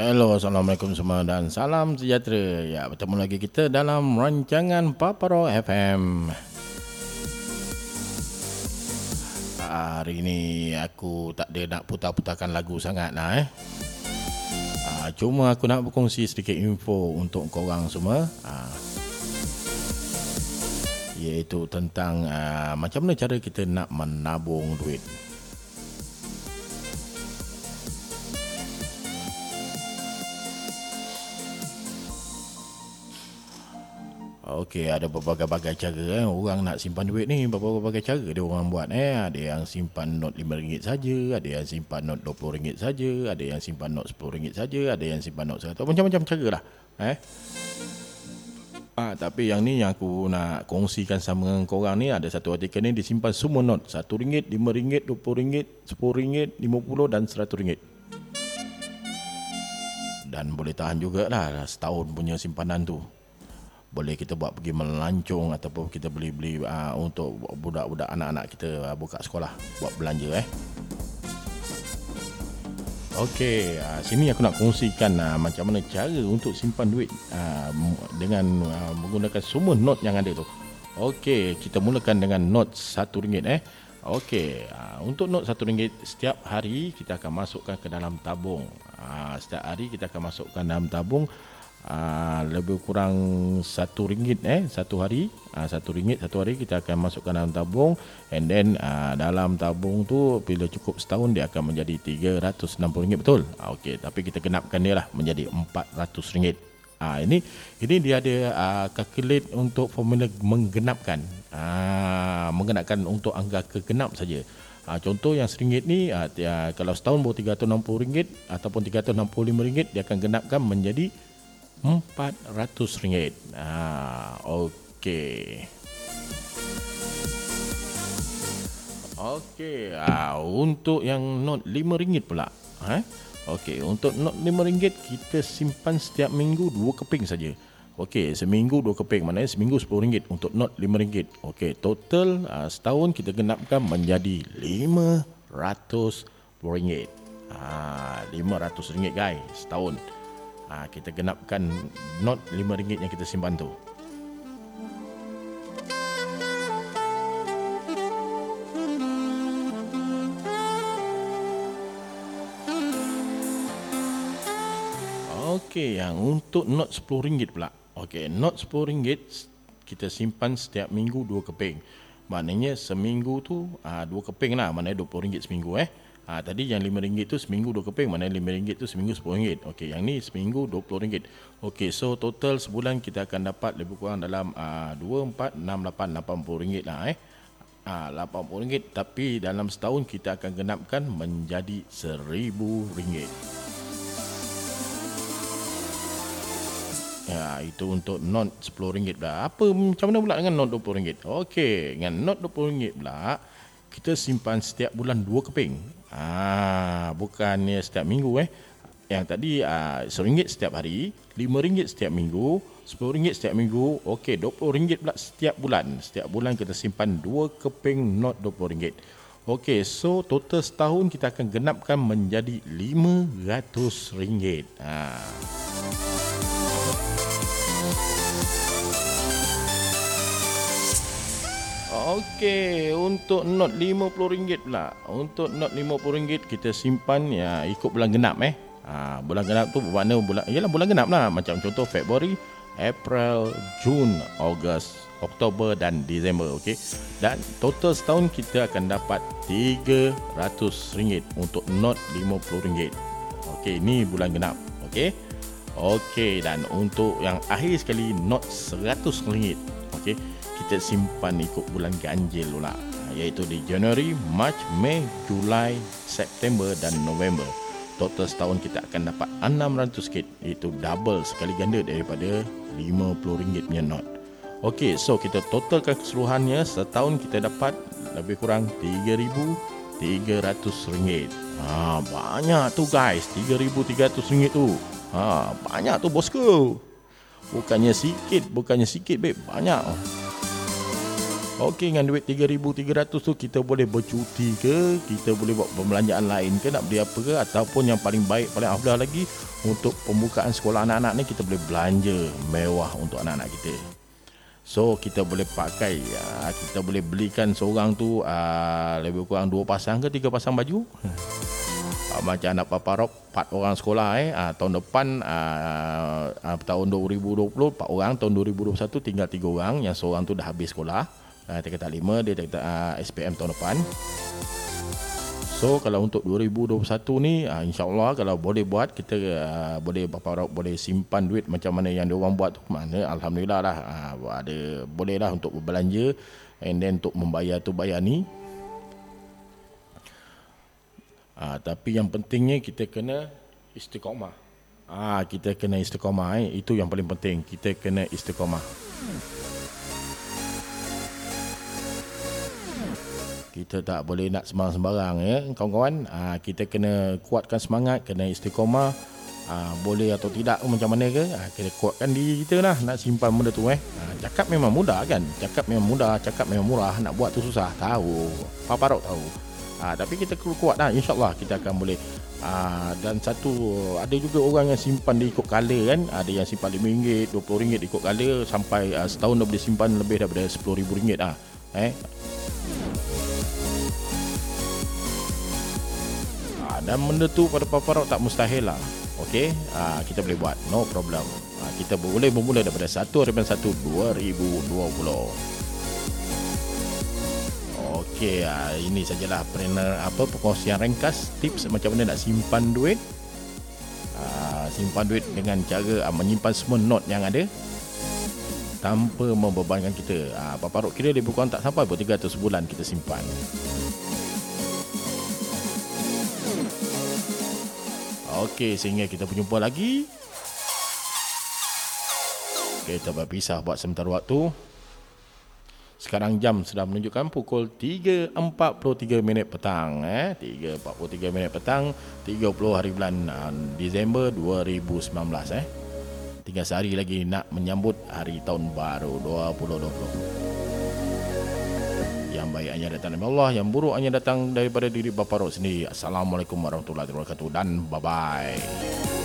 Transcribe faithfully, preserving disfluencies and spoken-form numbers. Hello, Assalamualaikum semua dan salam sejahtera. Ya, bertemu lagi kita dalam rancangan Paparo F M. Hari ini aku tak ada nak putar-putarkan lagu sangat lah eh. Cuma aku nak berkongsi sedikit info untuk korang semua, iaitu tentang macam mana cara kita nak menabung duit. Okey, ada berbagai-bagai cara eh. Orang nak simpan duit ni berbagai-bagai cara dia orang buat eh. Ada yang simpan not lima ringgit saja, ada yang simpan not dua puluh ringgit saja, ada yang simpan not sepuluh ringgit saja, ada yang simpan not seratus ringgit. Macam-macam caralah eh. Ah, tapi yang ni yang aku nak kongsikan sama dengan korang ni, ada satu artikel ni disimpan semua not satu ringgit, lima ringgit, dua puluh ringgit, sepuluh ringgit, lima puluh ringgit dan seratus ringgit. Dan boleh tahan jugalah setahun punya simpanan tu. Boleh kita buat pergi melancong ataupun kita beli-beli uh, untuk budak-budak anak-anak kita uh, buka sekolah, buat belanja eh. Okey, uh, sini aku nak kongsikan uh, macam mana cara untuk simpan duit uh, dengan uh, menggunakan semua not yang ada tu. Okey, kita mulakan dengan not satu ringgit eh. Okey, uh, untuk not satu ringgit setiap hari kita akan masukkan ke dalam tabung. Uh, setiap hari kita akan masukkan dalam tabung. Uh, lebih kurang satu ringgit eh satu hari, uh, satu ringgit satu hari kita akan masukkan dalam tabung, and then uh, dalam tabung tu bila cukup setahun dia akan menjadi tiga ratus enam puluh ringgit, betul? Uh, okey, tapi kita genapkan dia lah menjadi empat ratus ringgit. Ah uh, ini ini dia ada uh, calculate untuk formula menggenapkan. Uh, menggenapkan untuk angka kegenap saja. Ha, contoh yang seringgit ni ha, dia, kalau setahun baru tiga ratus enam puluh ringgit ataupun tiga ratus enam puluh lima ringgit, dia akan genapkan menjadi empat ratus ringgit. Ha, Okey Okey ha, untuk yang not lima ringgit pula ha? Okey, untuk not lima ringgit kita simpan setiap minggu dua keping saja. Okey, seminggu dua keping, maknanya seminggu sepuluh ringgit untuk not lima ringgit. Okey, total uh, setahun kita genapkan menjadi lima ratus ringgit. Ah, lima ratus ringgit guys, setahun. Ah, kita genapkan not lima ringgit yang kita simpan tu. Okey, yang untuk not sepuluh ringgit pula. Okey, not sepuluh ringgit kita simpan setiap minggu dua keping. Maknanya seminggu tu aa, dua keping lah, maknanya dua puluh ringgit seminggu eh. Aa, tadi yang lima ringgit tu seminggu dua keping, maknanya lima ringgit tu seminggu sepuluh ringgit. Okey, yang ni seminggu dua puluh ringgit. Okey, so total sebulan kita akan dapat lebih kurang dalam aa, dua, empat, enam, lapan, lapan puluh ringgit lah eh. Aa, lapan puluh ringgit, tapi dalam setahun kita akan genapkan menjadi seribu ringgit. Ya, itu untuk not sepuluh ringgit pula. Apa, macam mana pula dengan not dua puluh ringgit? Okey, dengan not dua puluh ringgit pula, kita simpan setiap bulan dua keping. Ah, bukannya setiap minggu eh. Yang tadi ah, seringgit setiap hari, lima ringgit setiap minggu, sepuluh ringgit setiap minggu. Okey, dua puluh ringgit pula setiap bulan. Setiap bulan kita simpan dua keping not dua puluh ringgit. Okey, so total setahun kita akan genapkan menjadi lima ratus ringgit. Ah. Okey, untuk not lima puluh ringgit pula. Untuk not lima puluh ringgit kita simpan ya ikut bulan genap eh. Ha, bulan genap tu bermakna bulan, yalah bulan genap lah. Macam contoh Februari, April, Jun, Ogos, Oktober dan Disember. Okey. Dan total setahun kita akan dapat tiga ratus ringgit untuk not lima puluh ringgit. Okey, ni bulan genap. Okey. Okey, dan untuk yang akhir sekali not seratus ringgit. Okey. Kita simpan ikut bulan ganjil pula, iaitu di Januari, Mac, Mei, Julai, September dan November. Total setahun kita akan dapat enam ratus ringgit, iaitu double sekali ganda daripada lima puluh ringgit punya not. Okey, so kita totalkan keseluruhannya setahun kita dapat lebih kurang tiga ribu tiga ratus ringgit. Ha, banyak tu guys, tiga ribu tiga ratus ringgit tu. Ha, banyak tu bosku. Bukannya sikit, bukannya sikit babe, banyak. Okey, dengan duit tiga ribu tiga ratus tu kita boleh bercuti ke, kita boleh buat pembelanjaan lain ke, nak beli apa ke, ataupun yang paling baik, paling afdal lagi untuk pembukaan sekolah anak-anak ni, kita boleh belanja mewah untuk anak-anak kita. So kita boleh pakai, kita boleh belikan seorang tu lebih kurang dua pasang ke tiga pasang baju. Macam anak Papa Rob, empat orang sekolah eh. Tahun depan, tahun dua ribu dua puluh, empat orang. Tahun dua ribu dua puluh satu, tinggal tiga orang. Yang seorang tu dah habis sekolah. Dia kata lima, dia kata S P M tahun depan. So, kalau untuk dua ribu dua puluh satu ni, insyaAllah kalau boleh buat, kita boleh Papa Rob boleh simpan duit macam mana yang diorang buat tu. Mana, Alhamdulillah lah. Ada, boleh lah untuk berbelanja. And then untuk membayar tu, bayar ni. Ha, tapi yang pentingnya kita kena istiqamah. Ah ha, kita kena istiqamah eh. Itu yang paling penting. Kita kena istiqamah. Kita tak boleh nak sembarang-sembarang ya, kawan-kawan. Ha, kita kena kuatkan semangat, kena istiqamah. Ha, boleh atau tidak macam mana ke? Ha, kena kuatkan diri kita lah nak simpan benda tu eh. Ha, cakap memang mudah kan? Cakap memang mudah, cakap memang murah, nak buat tu susah. Tahu. Papa Rock tahu. Ha, tapi kita perlu kuat lah, insyaAllah kita akan boleh. ha, Dan satu, ada juga orang yang simpan dia ikut colour kan. Ada yang simpan lima ringgit, dua puluh ringgit ikut colour. Sampai ha, setahun dia boleh simpan lebih daripada sepuluh ribu ringgit lah eh. ha, Dan benda tu pada Papa Rock tak mustahil lah. Okey, ha, kita boleh buat, no problem. ha, Kita boleh bermula daripada satu November satu dua ribu dua puluh. Okey, ini sajalah planner apa perkongsian ringkas tips macam mana nak simpan duit. Simpan duit dengan cara menyimpan semua note yang ada tanpa membebankan kita. Papa Rock kira dia bukan tak sampai pun tiga ratus bulan kita simpan. Okey, sehingga kita berjumpa lagi. Kita berpisah buat sementara waktu. Sekarang jam sudah menunjukkan pukul tiga empat puluh tiga minit petang eh, tiga empat puluh tiga minit petang, tiga puluh hari bulan uh, Disember dua ribu sembilan belas eh. Tiga sehari lagi nak menyambut hari tahun baru dua ribu dua puluh. Yang baik hanya datang dari Allah, yang buruk hanya datang daripada diri Bapa Rock sendiri. Assalamualaikum warahmatullahi wabarakatuh dan bye-bye.